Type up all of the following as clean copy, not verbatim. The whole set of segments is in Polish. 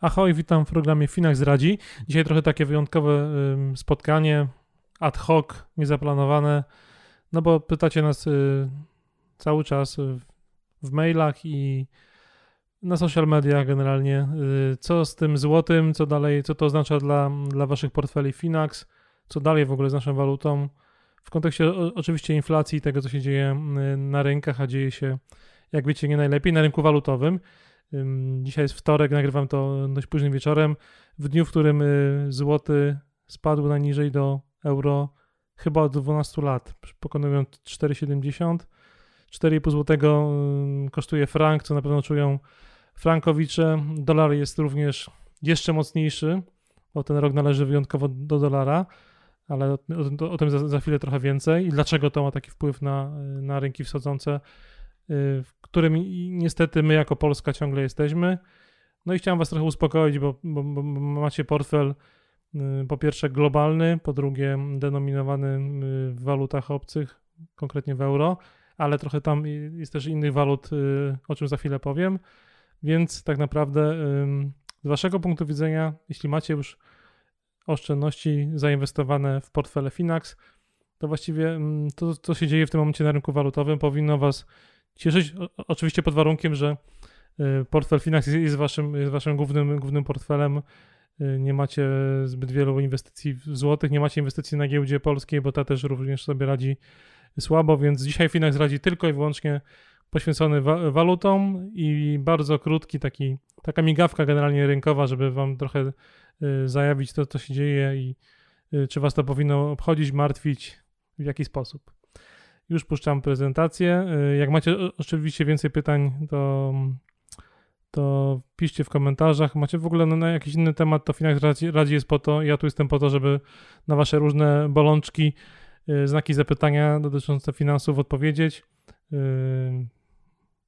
Ahoj, witam w programie Finax radzi. Dzisiaj trochę takie wyjątkowe spotkanie, ad hoc, niezaplanowane, no bo pytacie nas cały czas w mailach i na social mediach generalnie, co z tym złotym, co dalej, co to oznacza dla waszych portfeli Finax, co dalej w ogóle z naszą walutą, w kontekście oczywiście inflacji i tego, co się dzieje na rynkach, a dzieje się, jak wiecie, nie najlepiej na rynku walutowym. Dzisiaj jest wtorek, nagrywam to dość późnym wieczorem, w dniu, w którym złoty spadł najniżej do euro chyba od 12 lat, pokonując 4,70. 4,5 złotego kosztuje frank, co na pewno czują frankowicze. Dolar jest również jeszcze mocniejszy, bo ten rok należy wyjątkowo do dolara, ale o tym za chwilę trochę więcej i dlaczego to ma taki wpływ na rynki wschodzące, w którym niestety my jako Polska ciągle jesteśmy. No i chciałem was trochę uspokoić, bo macie portfel po pierwsze globalny, po drugie denominowany w walutach obcych, konkretnie w euro, ale trochę tam jest też innych walut, o czym za chwilę powiem, więc tak naprawdę z waszego punktu widzenia, jeśli macie już oszczędności zainwestowane w portfele Finax, to właściwie to, co się dzieje w tym momencie na rynku walutowym, powinno was cieszyć, oczywiście pod warunkiem, że portfel Finax jest waszym głównym portfelem, nie macie zbyt wielu inwestycji w złotych, nie macie inwestycji na giełdzie polskiej, bo ta też również sobie radzi słabo, więc dzisiaj Finax radzi tylko i wyłącznie poświęcony walutom i bardzo krótki, taka migawka generalnie rynkowa, żeby wam trochę zajawić to, co się dzieje i czy was to powinno obchodzić, martwić, w jaki sposób. Już puszczam prezentację. Jak macie oczywiście więcej pytań, to piszcie w komentarzach. Macie w ogóle na jakiś inny temat, to Finax radzi jest po to, ja tu jestem po to, żeby na wasze różne bolączki, znaki zapytania dotyczące finansów odpowiedzieć.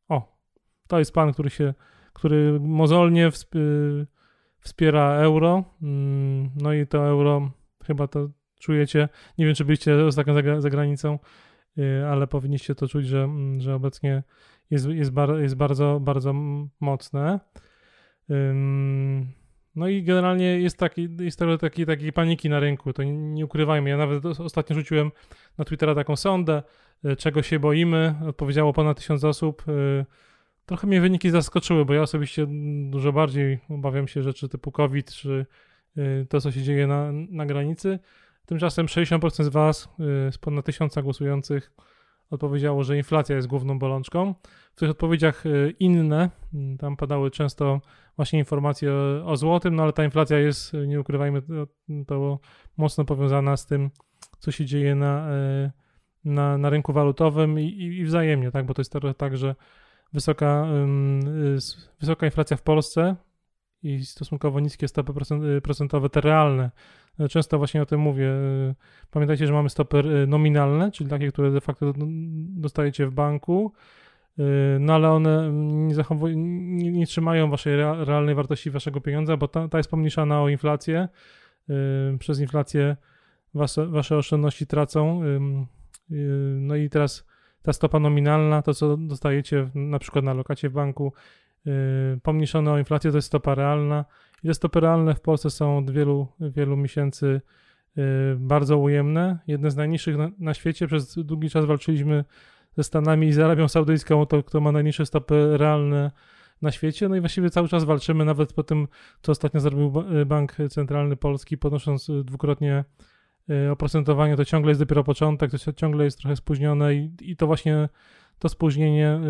O, to jest pan, który mozolnie wspiera euro. No i to euro, chyba to czujecie. Nie wiem, czy byliście ostatnio za granicą, ale powinniście to czuć, że obecnie jest bardzo, bardzo mocne. No i generalnie jest takiej paniki na rynku, to nie ukrywajmy. Ja nawet ostatnio rzuciłem na Twittera taką sondę, czego się boimy, odpowiedziało ponad 1000 osób. Trochę mnie wyniki zaskoczyły, bo ja osobiście dużo bardziej obawiam się rzeczy typu COVID, czy to, co się dzieje na granicy. Tymczasem 60% z was, z ponad 1000 głosujących, odpowiedziało, że inflacja jest główną bolączką. W tych odpowiedziach inne, tam padały często właśnie informacje o złotym, no ale ta inflacja jest, nie ukrywajmy, to mocno powiązana z tym, co się dzieje na rynku walutowym i wzajemnie, tak? Bo to jest tak, że wysoka inflacja w Polsce i stosunkowo niskie stopy procentowe, te realne. Często właśnie o tym mówię. Pamiętajcie, że mamy stopy nominalne, czyli takie, które de facto dostajecie w banku, no ale one nie trzymają waszej realnej wartości waszego pieniądza, bo ta jest pomniejszana o inflację. Przez inflację wasze oszczędności tracą. No i teraz ta stopa nominalna, to co dostajecie na przykład na lokacie w banku, pomniejszone o inflację, to jest stopa realna. I te stopy realne w Polsce są od wielu miesięcy bardzo ujemne. Jedne z najniższych na świecie. Przez długi czas walczyliśmy ze Stanami i z Arabią Saudyjską o to, kto ma najniższe stopy realne na świecie. No i właściwie cały czas walczymy, nawet po tym, co ostatnio zrobił Bank Centralny Polski, podnosząc dwukrotnie oprocentowanie. To ciągle jest dopiero początek, to ciągle jest trochę spóźnione i to właśnie to spóźnienie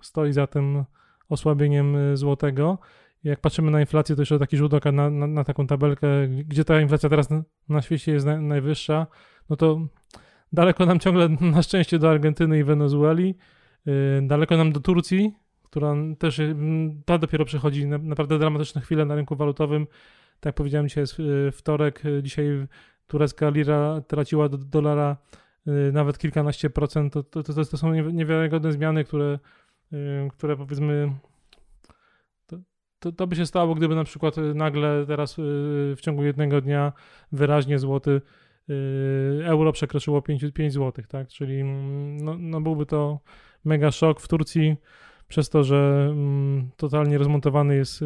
stoi za tym osłabieniem złotego. Jak patrzymy na inflację, to jeszcze taki rzut oka na taką tabelkę, gdzie ta inflacja teraz na świecie jest najwyższa, no to daleko nam ciągle na szczęście do Argentyny i Wenezueli, daleko nam do Turcji, która też ta dopiero przechodzi naprawdę dramatyczne chwile na rynku walutowym. Tak jak powiedziałem, dzisiaj jest wtorek, dzisiaj turecka lira traciła do dolara nawet kilkanaście procent, to są niewiarygodne zmiany, które powiedzmy To by się stało, gdyby na przykład nagle teraz w ciągu jednego dnia wyraźnie złoty euro przekroczyło 5 zł, tak? Czyli no byłby to mega szok w Turcji przez to, że totalnie rozmontowany jest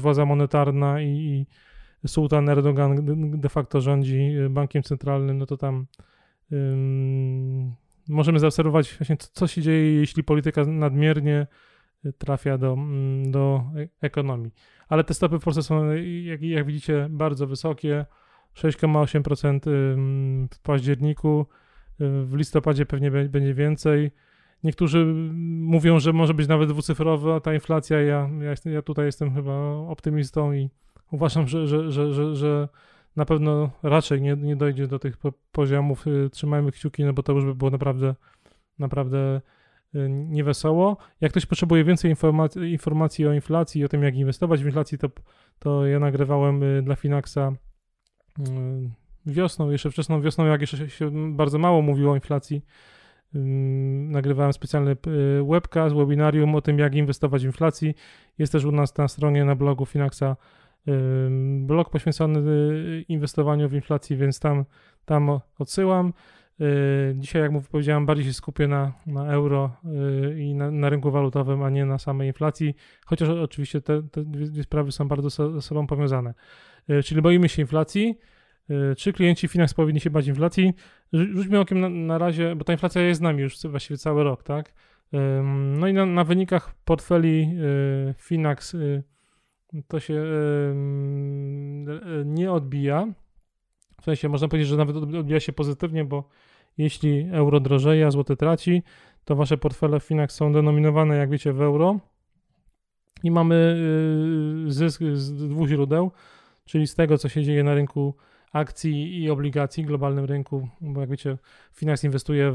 władza monetarna i sułtan Erdogan de facto rządzi bankiem centralnym, no to tam możemy zaobserwować właśnie co się dzieje, jeśli polityka nadmiernie trafia do ekonomii. Ale te stopy w Polsce są, jak widzicie, bardzo wysokie. 6,8% w październiku, w listopadzie pewnie będzie więcej. Niektórzy mówią, że może być nawet dwucyfrowa ta inflacja. Ja tutaj jestem chyba optymistą i uważam, że na pewno raczej nie dojdzie do tych poziomów. Trzymajmy kciuki, no bo to już by było naprawdę niewesoło. Jak ktoś potrzebuje więcej informacji o inflacji i o tym, jak inwestować w inflacji, to ja nagrywałem dla Finaxa wiosną, jeszcze wczesną wiosną, jak jeszcze się bardzo mało mówiło o inflacji. Nagrywałem specjalny webcast, webinarium o tym, jak inwestować w inflacji. Jest też u nas na stronie, na blogu Finaxa blog poświęcony inwestowaniu w inflacji, więc tam odsyłam. Dzisiaj, jak powiedziałem, bardziej się skupię na euro i na rynku walutowym, a nie na samej inflacji, chociaż oczywiście te dwie sprawy są bardzo ze sobą powiązane. Czyli boimy się inflacji. Czy klienci Finax powinni się bać inflacji? Rzućmy okiem na razie, bo ta inflacja jest z nami już właściwie cały rok, tak? No i na wynikach portfeli Finax to się nie odbija. W sensie można powiedzieć, że nawet odbija się pozytywnie, bo jeśli euro drożeje, a złoty traci, to wasze portfele Finax są denominowane, jak wiecie, w euro i mamy zysk z dwóch źródeł, czyli z tego, co się dzieje na rynku akcji i obligacji, globalnym rynku, bo jak wiecie, Finax inwestuje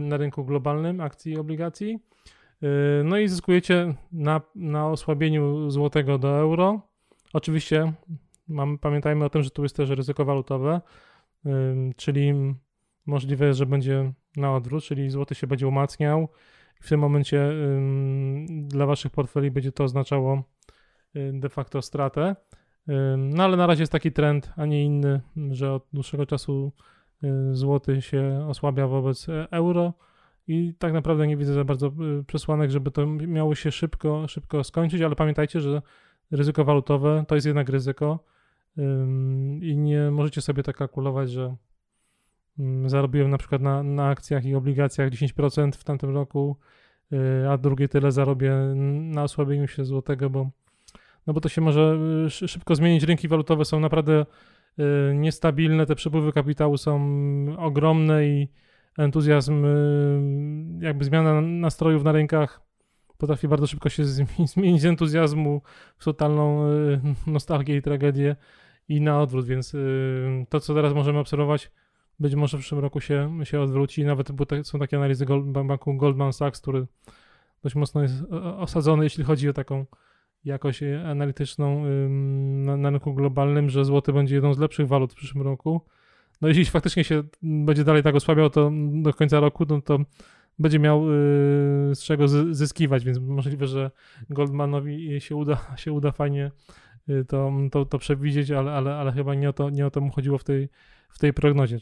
na rynku globalnym akcji i obligacji. No i zyskujecie na osłabieniu złotego do euro. Oczywiście pamiętajmy o tym, że tu jest też ryzyko walutowe, czyli możliwe, że będzie na odwrót, czyli złoty się będzie umacniał. W tym momencie dla waszych portfeli będzie to oznaczało de facto stratę. No ale na razie jest taki trend, a nie inny, że od dłuższego czasu złoty się osłabia wobec euro i tak naprawdę nie widzę za bardzo przesłanek, żeby to miało się szybko skończyć, ale pamiętajcie, że ryzyko walutowe to jest jednak ryzyko i nie możecie sobie tak kalkulować, że zarobiłem na przykład na akcjach i obligacjach 10% w tamtym roku, a drugie tyle zarobię na osłabieniu się złotego, bo to się może szybko zmienić. Rynki walutowe są naprawdę niestabilne, te przepływy kapitału są ogromne i entuzjazm, jakby zmiana nastrojów na rynkach potrafi bardzo szybko się zmienić z entuzjazmu w totalną nostalgię i tragedię i na odwrót, więc to, co teraz możemy obserwować, być może w przyszłym roku się odwróci. Nawet są takie analizy banku Goldman Sachs, który dość mocno jest osadzony, jeśli chodzi o taką jakość analityczną na rynku globalnym, że złoty będzie jedną z lepszych walut w przyszłym roku. No jeśli faktycznie się będzie dalej tak osłabiał, to do końca roku, no to będzie miał z czego zyskiwać, więc możliwe, że Goldmanowi się uda fajnie to przewidzieć, ale chyba nie o to mu chodziło w tej prognozie.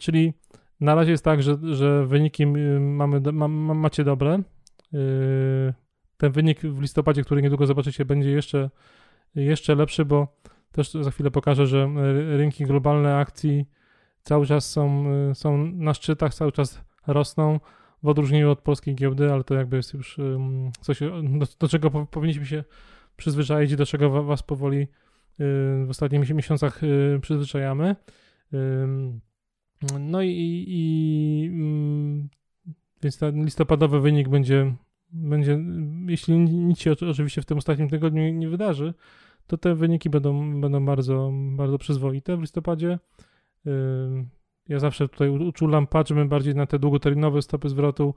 Czyli na razie jest tak, że wyniki macie dobre. Ten wynik w listopadzie, który niedługo zobaczycie, będzie jeszcze lepszy, bo też za chwilę pokażę, że rynki globalne akcji cały czas są na szczytach, cały czas rosną, w odróżnieniu od polskiej giełdy, ale to jakby jest już coś, do czego powinniśmy się przyzwyczaić i do czego was powoli w ostatnich miesiącach przyzwyczajamy. No i więc ten listopadowy wynik będzie, jeśli nic się oczywiście w tym ostatnim tygodniu nie wydarzy, to te wyniki będą bardzo, bardzo przyzwoite w listopadzie. Ja zawsze tutaj uczulam, patrzmy bardziej na te długoterminowe stopy zwrotu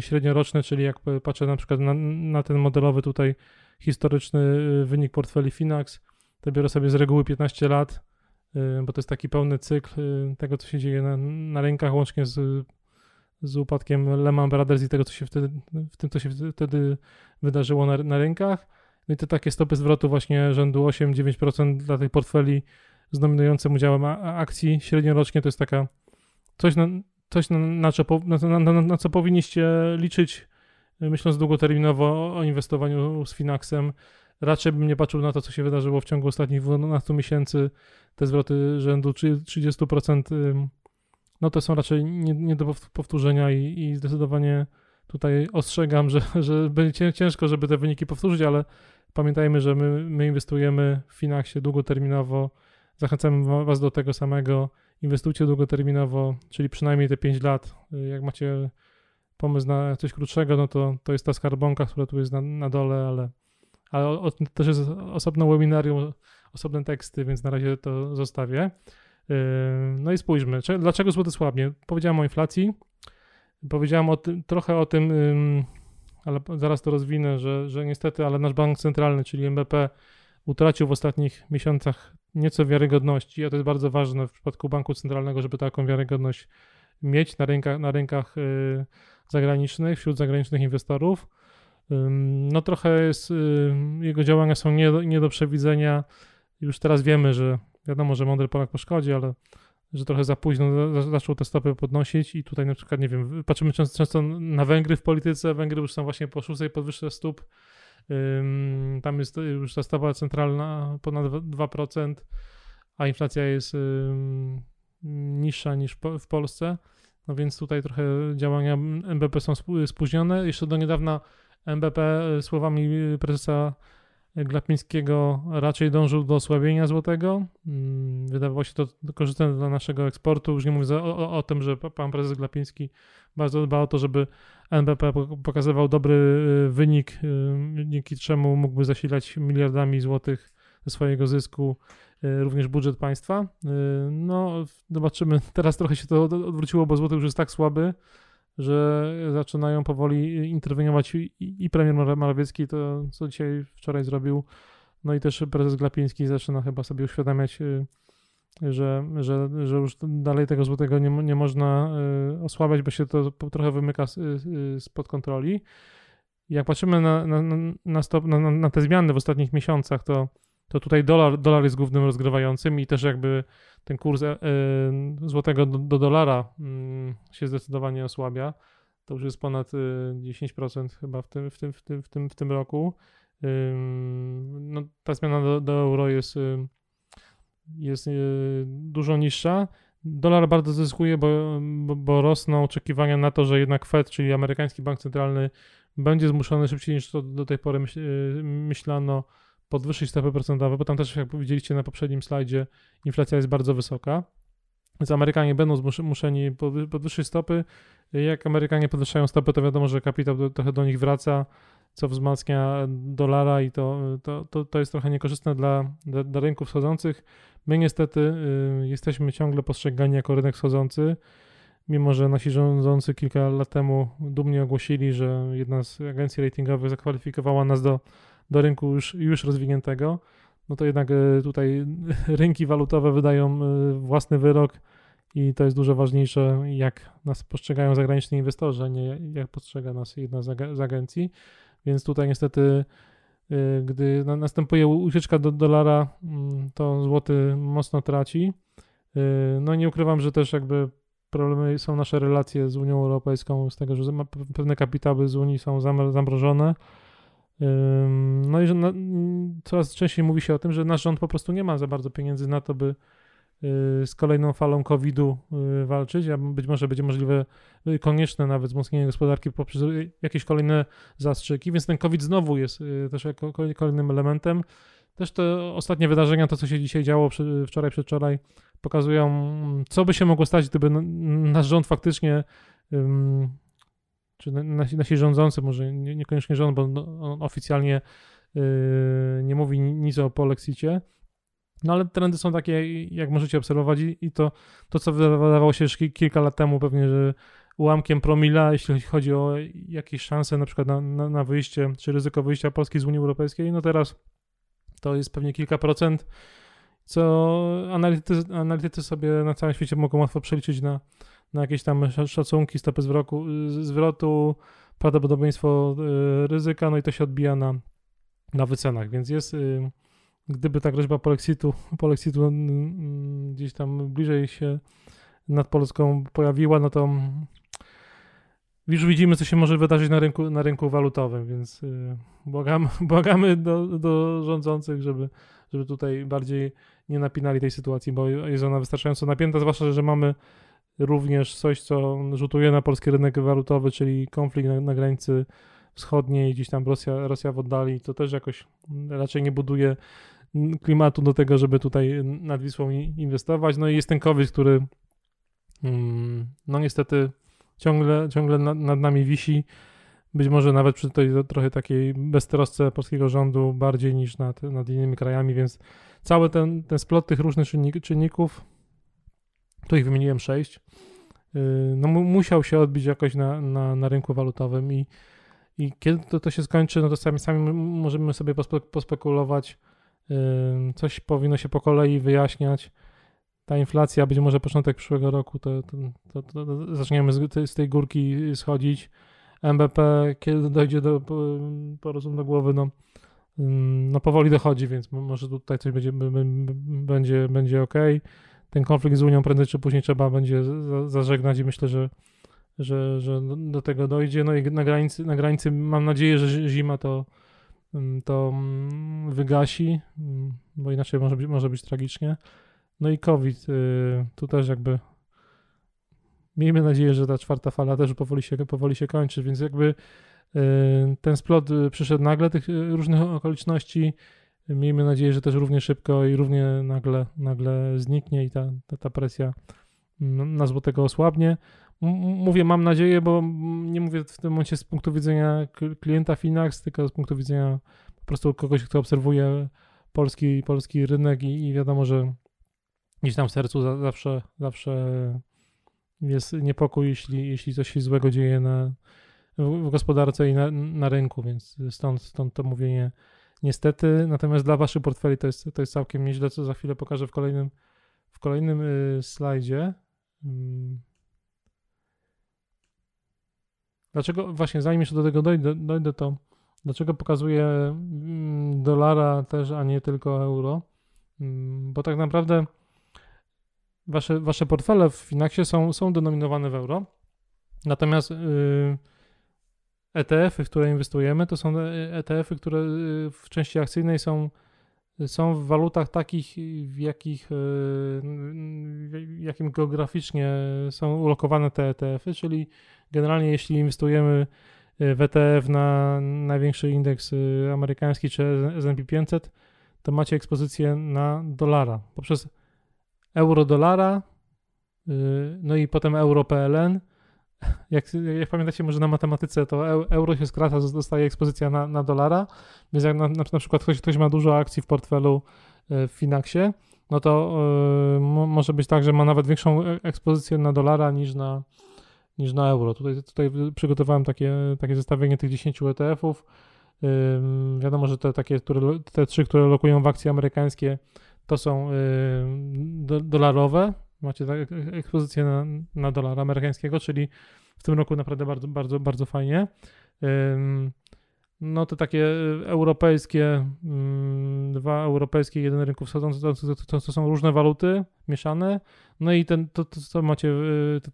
średnioroczne, czyli jak patrzę na przykład na ten modelowy tutaj historyczny wynik portfeli Finax, to biorę sobie z reguły 15 lat, bo to jest taki pełny cykl tego, co się dzieje na rynkach, łącznie z z upadkiem Lehman Brothers i tego, co się wtedy wydarzyło na rynkach. No i te takie stopy zwrotu właśnie rzędu 8-9% dla tych portfeli z dominującym udziałem akcji średniorocznie to jest taka coś, na co powinniście liczyć, myśląc długoterminowo o inwestowaniu z Finaxem. Raczej bym nie patrzył na to, co się wydarzyło w ciągu ostatnich 12 miesięcy. Te zwroty rzędu 30%, no to są raczej nie do powtórzenia i zdecydowanie tutaj ostrzegam, że będzie ciężko, żeby te wyniki powtórzyć, ale pamiętajmy, że my inwestujemy w Finaxie długoterminowo. Zachęcamy Was do tego samego. Inwestujcie długoterminowo, czyli przynajmniej te 5 lat. Jak macie pomysł na coś krótszego, no to jest ta skarbonka, która tu jest na dole, ale też jest osobne webinarium, osobne teksty, więc na razie to zostawię. No i spójrzmy, dlaczego złoty słabnie? Powiedziałem o inflacji, powiedziałem trochę o tym, ale zaraz to rozwinę, że niestety, ale nasz bank centralny, czyli NBP, utracił w ostatnich miesiącach nieco wiarygodności, a to jest bardzo ważne w przypadku banku centralnego, żeby taką wiarygodność mieć na rynkach zagranicznych, wśród zagranicznych inwestorów. No trochę jego działania są nie do przewidzenia. Już teraz wiemy, że wiadomo, że mądry Polak po szkodzie, ale że trochę za późno zaczął te stopy podnosić i tutaj na przykład, nie wiem, patrzymy często na Węgry w polityce. Węgry już są właśnie po 6 podwyżce stóp. Tam jest już ta stopa centralna ponad 2%, a inflacja jest niższa niż w Polsce. No więc tutaj trochę działania NBP są spóźnione. Jeszcze do niedawna NBP słowami prezesa Glapińskiego raczej dążył do osłabienia złotego. Wydawało się to korzystne dla naszego eksportu. Już nie mówię o tym, że pan prezes Glapiński bardzo dba o to, żeby NBP pokazywał dobry wynik, dzięki czemu mógłby zasilać miliardami złotych ze swojego zysku również budżet państwa. No zobaczymy, teraz trochę się to odwróciło, bo złoty już jest tak słaby, że zaczynają powoli interweniować i premier Morawiecki, to co dzisiaj, wczoraj zrobił, no i też prezes Glapiński zaczyna chyba sobie uświadamiać, że już dalej tego złotego nie można osłabiać, bo się to trochę wymyka spod kontroli. Jak patrzymy na te zmiany w ostatnich miesiącach, to tutaj dolar jest głównym rozgrywającym i też jakby ten kurs złotego do dolara się zdecydowanie osłabia. To już jest ponad 10% chyba w tym roku. No, ta zmiana do euro jest dużo niższa. Dolar bardzo zyskuje, bo rosną oczekiwania na to, że jednak Fed, czyli amerykański bank centralny, będzie zmuszony szybciej niż to do tej pory myślano podwyższyć stopy procentowe, bo tam też, jak widzieliście na poprzednim slajdzie, inflacja jest bardzo wysoka. Więc Amerykanie będą zmuszeni podwyższyć stopy. Jak Amerykanie podwyższają stopy, to wiadomo, że kapitał trochę do nich wraca, co wzmacnia dolara i to jest trochę niekorzystne dla rynków wschodzących. My niestety jesteśmy ciągle postrzegani jako rynek wschodzący, mimo że nasi rządzący kilka lat temu dumnie ogłosili, że jedna z agencji ratingowych zakwalifikowała nas do rynku już rozwiniętego, no to jednak tutaj rynki walutowe wydają własny wyrok i to jest dużo ważniejsze, jak nas postrzegają zagraniczni inwestorzy, a nie jak postrzega nas jedna z agencji. Więc tutaj niestety, gdy następuje ucieczka do dolara, to złoty mocno traci. No nie ukrywam, że też jakby problemy są nasze relacje z Unią Europejską, z tego, że pewne kapitały z Unii są zamrożone. No i że coraz częściej mówi się o tym, że nasz rząd po prostu nie ma za bardzo pieniędzy na to, by z kolejną falą COVID-u walczyć, a być może będzie możliwe, konieczne nawet wzmocnienie gospodarki poprzez jakieś kolejne zastrzyki, więc ten COVID znowu jest też kolejnym elementem. Też te ostatnie wydarzenia, to co się dzisiaj działo, wczoraj, przedwczoraj, pokazują, co by się mogło stać, gdyby nasz rząd faktycznie czy nasi rządzący, może niekoniecznie rząd, bo on oficjalnie nie mówi nic o polexicie, no ale trendy są takie, jak możecie obserwować i to, co wydawało się już kilka lat temu, pewnie, że ułamkiem promila, jeśli chodzi o jakieś szanse na przykład na wyjście, czy ryzyko wyjścia Polski z Unii Europejskiej, no teraz to jest pewnie kilka procent, co analitycy sobie na całym świecie mogą łatwo przeliczyć na na jakieś tam szacunki, stopy zwrotu, prawdopodobieństwo ryzyka, no i to się odbija na wycenach, więc jest, gdyby ta groźba polexitu gdzieś tam bliżej się nad Polską pojawiła, no to już widzimy, co się może wydarzyć na rynku walutowym, więc błagamy do rządzących, żeby tutaj bardziej nie napinali tej sytuacji, bo jest ona wystarczająco napięta, zwłaszcza, że mamy również coś, co rzutuje na polski rynek walutowy, czyli konflikt na granicy wschodniej, gdzieś tam Rosja w oddali, to też jakoś raczej nie buduje klimatu do tego, żeby tutaj nad Wisłą inwestować. No i jest ten COVID, który no niestety ciągle nad nami wisi, być może nawet przy tej trochę takiej beztrosce polskiego rządu bardziej niż nad innymi krajami, więc cały ten splot tych różnych czynników, tu ich wymieniłem 6, no musiał się odbić jakoś na rynku walutowym i kiedy to się skończy, no to sami możemy sobie pospekulować, coś powinno się po kolei wyjaśniać. Ta inflacja, być może początek przyszłego roku, to zaczniemy z tej górki schodzić. NBP, kiedy dojdzie do porozum do głowy, no powoli dochodzi, więc może tutaj coś będzie okej. Ten konflikt z Unią prędzej czy później trzeba będzie zażegnać i myślę, że do tego dojdzie. No i na granicy mam nadzieję, że zima to wygasi, bo inaczej może być tragicznie. No i COVID, tu też jakby miejmy nadzieję, że ta czwarta fala też powoli się kończy, więc jakby ten splot przyszedł nagle tych różnych okoliczności. Miejmy nadzieję, że też równie szybko i równie nagle zniknie i ta presja na złotego osłabnie. Mówię mam nadzieję, bo nie mówię w tym momencie z punktu widzenia klienta Finax, tylko z punktu widzenia po prostu kogoś, kto obserwuje polski rynek i wiadomo, że gdzieś tam w sercu zawsze jest niepokój, jeśli coś się złego dzieje w gospodarce i na rynku, więc stąd to mówienie niestety. Natomiast dla waszych portfeli to jest całkiem nieźle, co za chwilę pokażę w kolejnym slajdzie. Dlaczego, właśnie zanim jeszcze do tego dojdę, to dlaczego pokazuję dolara też, a nie tylko euro? Bo tak naprawdę wasze portfele w Finaxie są denominowane w euro, natomiast ETF-y, w które inwestujemy, to są ETF-y, które w części akcyjnej są w walutach takich, w jakim geograficznie są ulokowane te ETF-y, czyli generalnie jeśli inwestujemy w ETF na największy indeks amerykański czy S&P 500, to macie ekspozycję na dolara poprzez euro-dolara, no i potem euro-PLN. Jak pamiętacie, może na matematyce to euro się skraca, zostaje ekspozycja na dolara, więc jak na przykład ktoś ma dużo akcji w portfelu w Finaxie, no to może być tak, że ma nawet większą ekspozycję na dolara niż na euro. Tutaj przygotowałem takie zestawienie tych 10 ETF-ów. Wiadomo, że te trzy, które lokują w akcje amerykańskie, to są dolarowe. Macie ekspozycję na dolara amerykańskiego, czyli w tym roku naprawdę bardzo, bardzo, bardzo fajnie. No te takie europejskie, dwa europejskie, jeden rynku wschodzący, to są różne waluty mieszane. No i to macie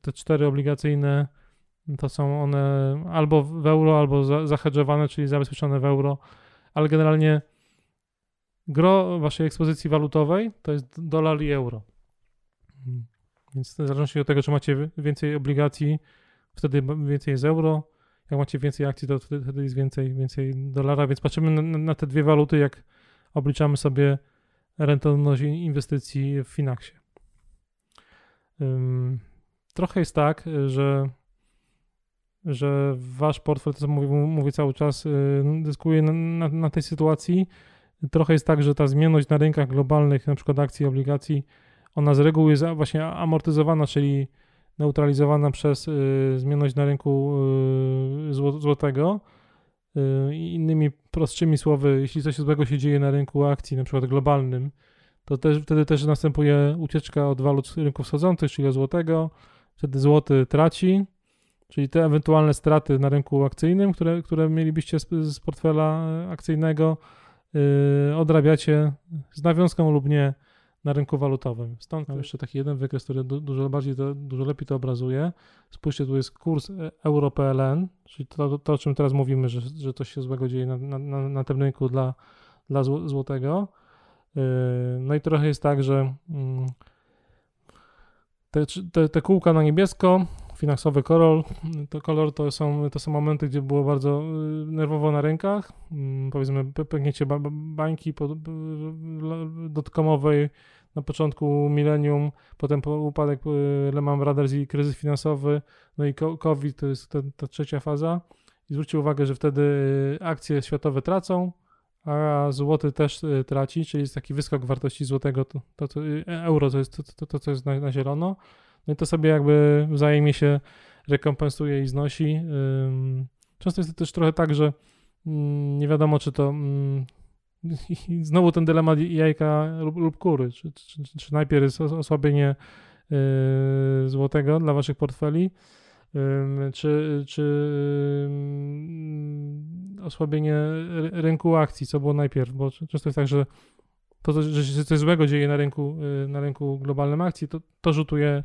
te cztery obligacyjne, to są one albo w euro, albo zahedżowane, czyli zabezpieczone w euro, ale generalnie gro waszej ekspozycji walutowej to jest dolar i euro. Więc w zależności od tego, czy macie więcej obligacji, wtedy więcej jest euro, jak macie więcej akcji, to wtedy jest więcej dolara, więc patrzymy na te dwie waluty, jak obliczamy sobie rentowność inwestycji w Finaxie. Trochę jest tak, że wasz portfel, to co mówię cały czas, zyskuje na tej sytuacji. Trochę jest tak, że ta zmienność na rynkach globalnych, na przykład akcji i obligacji, ona z reguły jest właśnie amortyzowana, czyli neutralizowana przez zmienność na rynku złotego. Innymi prostszymi słowy, jeśli coś złego się dzieje na rynku akcji, na przykład globalnym, to wtedy też następuje ucieczka od walut rynków wschodzących, czyli od złotego, wtedy złoty traci, czyli te ewentualne straty na rynku akcyjnym, które mielibyście z portfela akcyjnego, odrabiacie z nawiązką lub nie na rynku walutowym. Stąd mam jeszcze taki jeden wykres, który dużo lepiej to obrazuje. Spójrzcie, tu jest kurs euro-PLN, czyli to o czym teraz mówimy, że coś się złego dzieje na tym rynku dla złotego. No i trochę jest tak, że te kółka na niebiesko, finansowy kolor to są momenty, gdzie było bardzo nerwowo na rynkach. Powiedzmy pęknięcie bańki dotcomowej na początku milenium, potem upadek Lehman Brothers i kryzys finansowy, no i COVID to jest ta trzecia faza. I zwróćcie uwagę, że wtedy akcje światowe tracą, a złoty też traci, czyli jest taki wyskok wartości złotego, euro to jest to, co jest na zielono. No i to sobie jakby wzajemnie się rekompensuje i znosi. Często jest to też trochę tak, że nie wiadomo, czy to znowu ten dylemat jajka lub kury, czy najpierw jest osłabienie złotego dla waszych portfeli, czy osłabienie rynku akcji, co było najpierw, bo często jest tak, że to, że się coś złego dzieje na rynku globalnym akcji, to rzutuje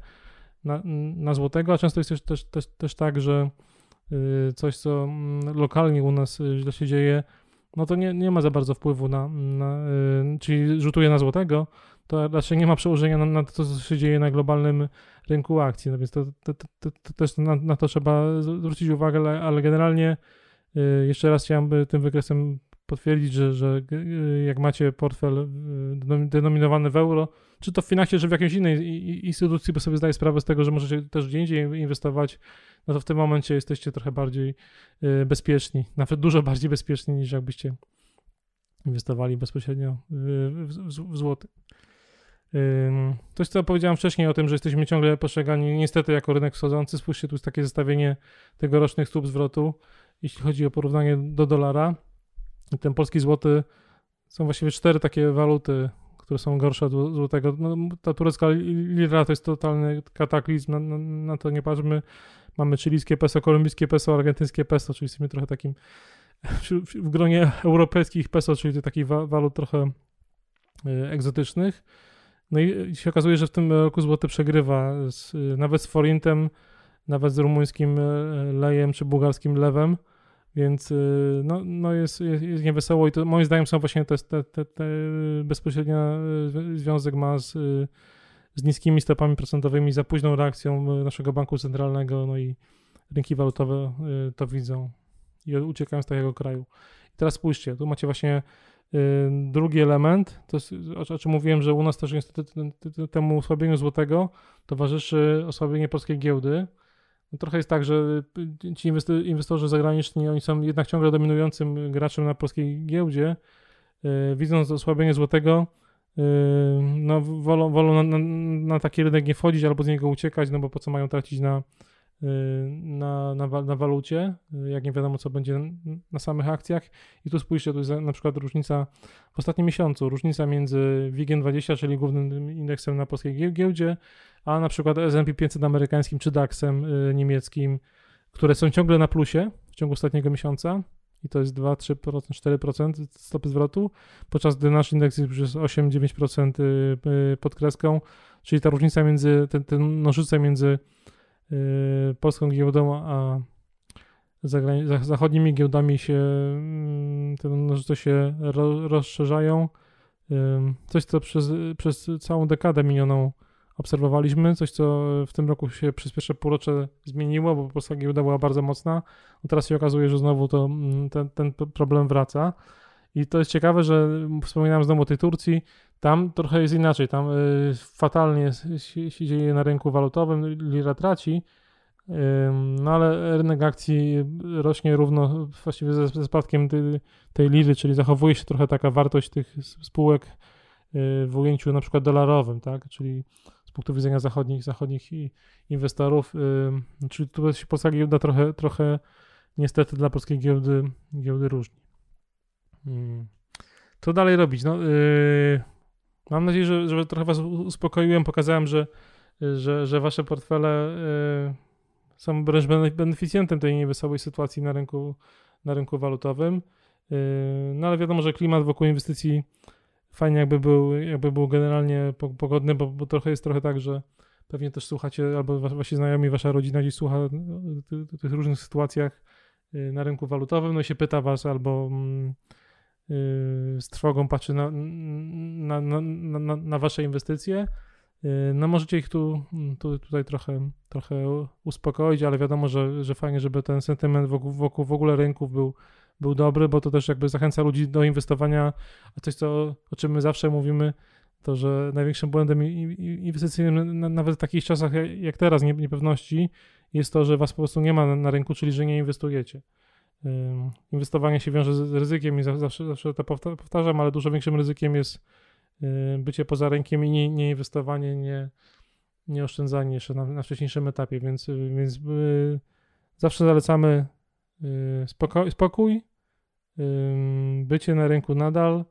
na złotego, a często jest też tak, że coś, co lokalnie u nas źle się dzieje, no to nie ma za bardzo wpływu czyli rzutuje na złotego, to raczej nie ma przełożenia na to, co się dzieje na globalnym rynku akcji, no więc to też na to trzeba zwrócić uwagę, ale generalnie jeszcze raz chciałem tym wykresem potwierdzić, że jak macie portfel denominowany w euro, czy to w Finaxie, czy w jakiejś innej instytucji, bo sobie zdaję sprawę z tego, że możecie też gdzie indziej inwestować, no to w tym momencie jesteście trochę bardziej bezpieczni, nawet dużo bardziej bezpieczni niż jakbyście inwestowali bezpośrednio w złoty. Coś, co powiedziałem wcześniej o tym, że jesteśmy ciągle postrzegani niestety jako rynek wschodzący. Spójrzcie, tu jest takie zestawienie tegorocznych stóp zwrotu, jeśli chodzi o porównanie do dolara. Ten polski złoty, są właściwie 4 takie waluty, które są gorsze od złotego. No, ta turecka lira to jest totalny kataklizm, na to nie patrzmy. Mamy chilijskie peso, kolumbijskie peso, argentyńskie peso, czyli jesteśmy trochę takim w gronie europejskich peso, czyli takich walut trochę egzotycznych. No i się okazuje, że w tym roku złoty przegrywa nawet z forintem, nawet z rumuńskim lejem czy bułgarskim lewem. Więc no jest niewesoło i to moim zdaniem są właśnie te bezpośrednio związek ma z niskimi stopami procentowymi, za późną reakcją naszego banku centralnego, no i rynki walutowe to widzą i uciekają z takiego kraju. I teraz spójrzcie, tu macie właśnie drugi element, to jest, o czym mówiłem, że u nas też niestety temu osłabieniu złotego towarzyszy osłabienie polskiej giełdy. Trochę jest tak, że ci inwestorzy zagraniczni, oni są jednak ciągle dominującym graczem na polskiej giełdzie. Widząc osłabienie złotego, no wolą na taki rynek nie wchodzić albo z niego uciekać, no bo po co mają tracić na walucie, jak nie wiadomo co będzie na samych akcjach. I tu spójrzcie, to jest na przykład różnica w ostatnim miesiącu, różnica między WIG 20, czyli głównym indeksem na polskiej giełdzie, a na przykład S&P 500 amerykańskim czy DAX-em niemieckim, które są ciągle na plusie w ciągu ostatniego miesiąca i to jest 2-3%, 4% stopy zwrotu, podczas gdy nasz indeks jest już 8-9% pod kreską, czyli ta różnica między, ten nożyce między polską giełdą a zachodnimi giełdami się rozszerzają. Coś, co przez całą dekadę minioną obserwowaliśmy, coś, co w tym roku się przez pierwsze półrocze zmieniło, bo polska giełda była bardzo mocna. No teraz się okazuje, że znowu to ten problem wraca. I to jest ciekawe, że wspominałem znowu o tej Turcji, tam trochę jest inaczej, tam fatalnie się dzieje na rynku walutowym, lira traci, no ale rynek akcji rośnie równo właściwie ze spadkiem tej liry, czyli zachowuje się trochę taka wartość tych spółek w ujęciu na przykład dolarowym, tak, czyli z punktu widzenia zachodnich inwestorów, czyli tu się polska giełda trochę niestety dla polskiej giełdy różni. Co dalej robić? No, mam nadzieję, że trochę was uspokoiłem, pokazałem, że że wasze portfele są wręcz beneficjentem tej niewesołej sytuacji na rynku walutowym. No ale wiadomo, że klimat wokół inwestycji fajnie jakby był generalnie pogodny, bo trochę jest tak, że pewnie też słuchacie albo wasi znajomi, wasza rodzina gdzieś słucha o tych różnych sytuacjach na rynku walutowym, no i się pyta was albo z trwogą patrzy na wasze inwestycje. No możecie ich tutaj trochę uspokoić, ale wiadomo, że fajnie, żeby ten sentyment wokół w ogóle rynków był dobry, bo to też jakby zachęca ludzi do inwestowania, a coś, o czym my zawsze mówimy, to, że największym błędem inwestycyjnym nawet w takich czasach jak teraz, niepewności, jest to, że was po prostu nie ma na rynku, czyli że nie inwestujecie. Inwestowanie się wiąże z ryzykiem i zawsze to powtarzam, ale dużo większym ryzykiem jest bycie poza rynkiem i nie inwestowanie, nie oszczędzanie jeszcze na wcześniejszym etapie, więc zawsze zalecamy spokój, bycie na rynku nadal,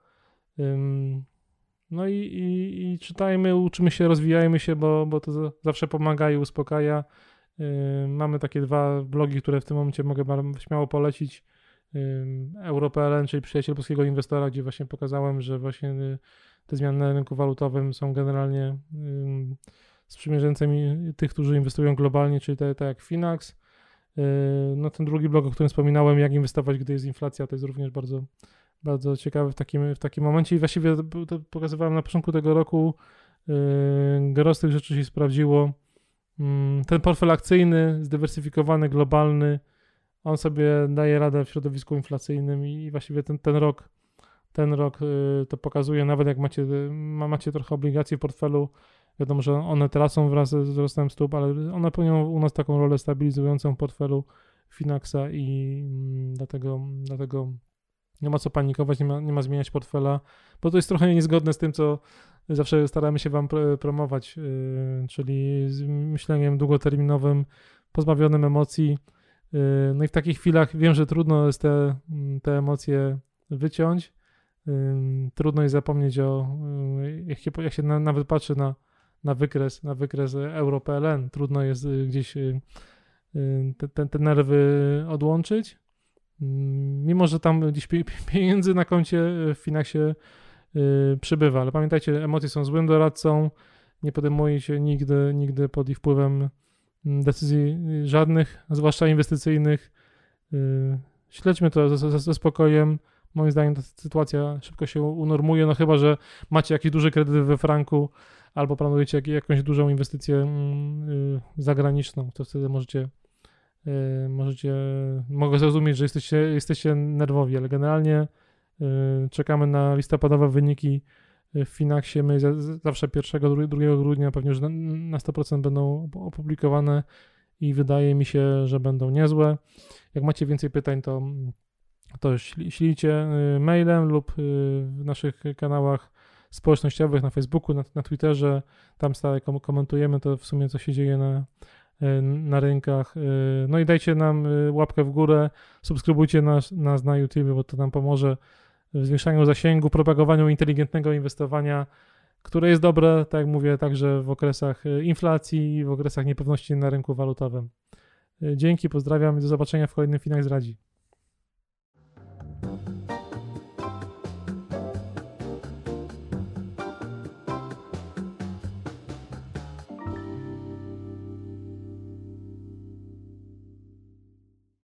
no i czytajmy, uczymy się, rozwijajmy się, bo to zawsze pomaga i uspokaja. Mamy takie dwa blogi, które w tym momencie mogę śmiało polecić. Euro.pl, czyli Przyjaciel Polskiego Inwestora, gdzie właśnie pokazałem, że właśnie te zmiany na rynku walutowym są generalnie sprzymierzeńcami tych, którzy inwestują globalnie, czyli tak jak Finax. No ten drugi blog, o którym wspominałem, jak inwestować, gdy jest inflacja, to jest również bardzo, bardzo ciekawe w takim momencie i właściwie to pokazywałem na początku tego roku. Gros tych rzeczy się sprawdziło. Ten portfel akcyjny, zdywersyfikowany, globalny, on sobie daje radę w środowisku inflacyjnym i właściwie ten rok to pokazuje, nawet jak macie trochę obligacji w portfelu, wiadomo, że one tracą wraz ze wzrostem stóp, ale one pełnią u nas taką rolę stabilizującą w portfelu Finaxa i dlatego nie ma co panikować, nie ma zmieniać portfela, bo to jest trochę niezgodne z tym, co zawsze staramy się wam promować, czyli z myśleniem długoterminowym, pozbawionym emocji. No i w takich chwilach wiem, że trudno jest te emocje wyciąć, trudno jest zapomnieć jak się nawet patrzy na wykres Euro.pl, trudno jest gdzieś te nerwy odłączyć, mimo że tam gdzieś pieniędzy na koncie w Finaxie przybywa, ale pamiętajcie, emocje są złym doradcą, nie podejmujcie nigdy pod ich wpływem decyzji żadnych, zwłaszcza inwestycyjnych. Śledźmy to ze spokojem. Moim zdaniem ta sytuacja szybko się unormuje, no chyba, że macie jakiś duży kredyt we franku albo planujecie jakąś dużą inwestycję zagraniczną, to wtedy mogę zrozumieć, że jesteście nerwowi, ale generalnie czekamy na listopadowe wyniki w Finaxie. My zawsze 1-2 grudnia pewnie już na 100% będą opublikowane i wydaje mi się, że będą niezłe. Jak macie więcej pytań, to ślijcie mailem lub w naszych kanałach społecznościowych, na Facebooku, na Twitterze. Tam stale komentujemy to w sumie, co się dzieje na rynkach. No i dajcie nam łapkę w górę, subskrybujcie nas na YouTube, bo to nam pomoże w zwiększaniu zasięgu, propagowaniu inteligentnego inwestowania, które jest dobre, tak jak mówię, także w okresach inflacji i w okresach niepewności na rynku walutowym. Dzięki, pozdrawiam i do zobaczenia w kolejnym Finax Radzi.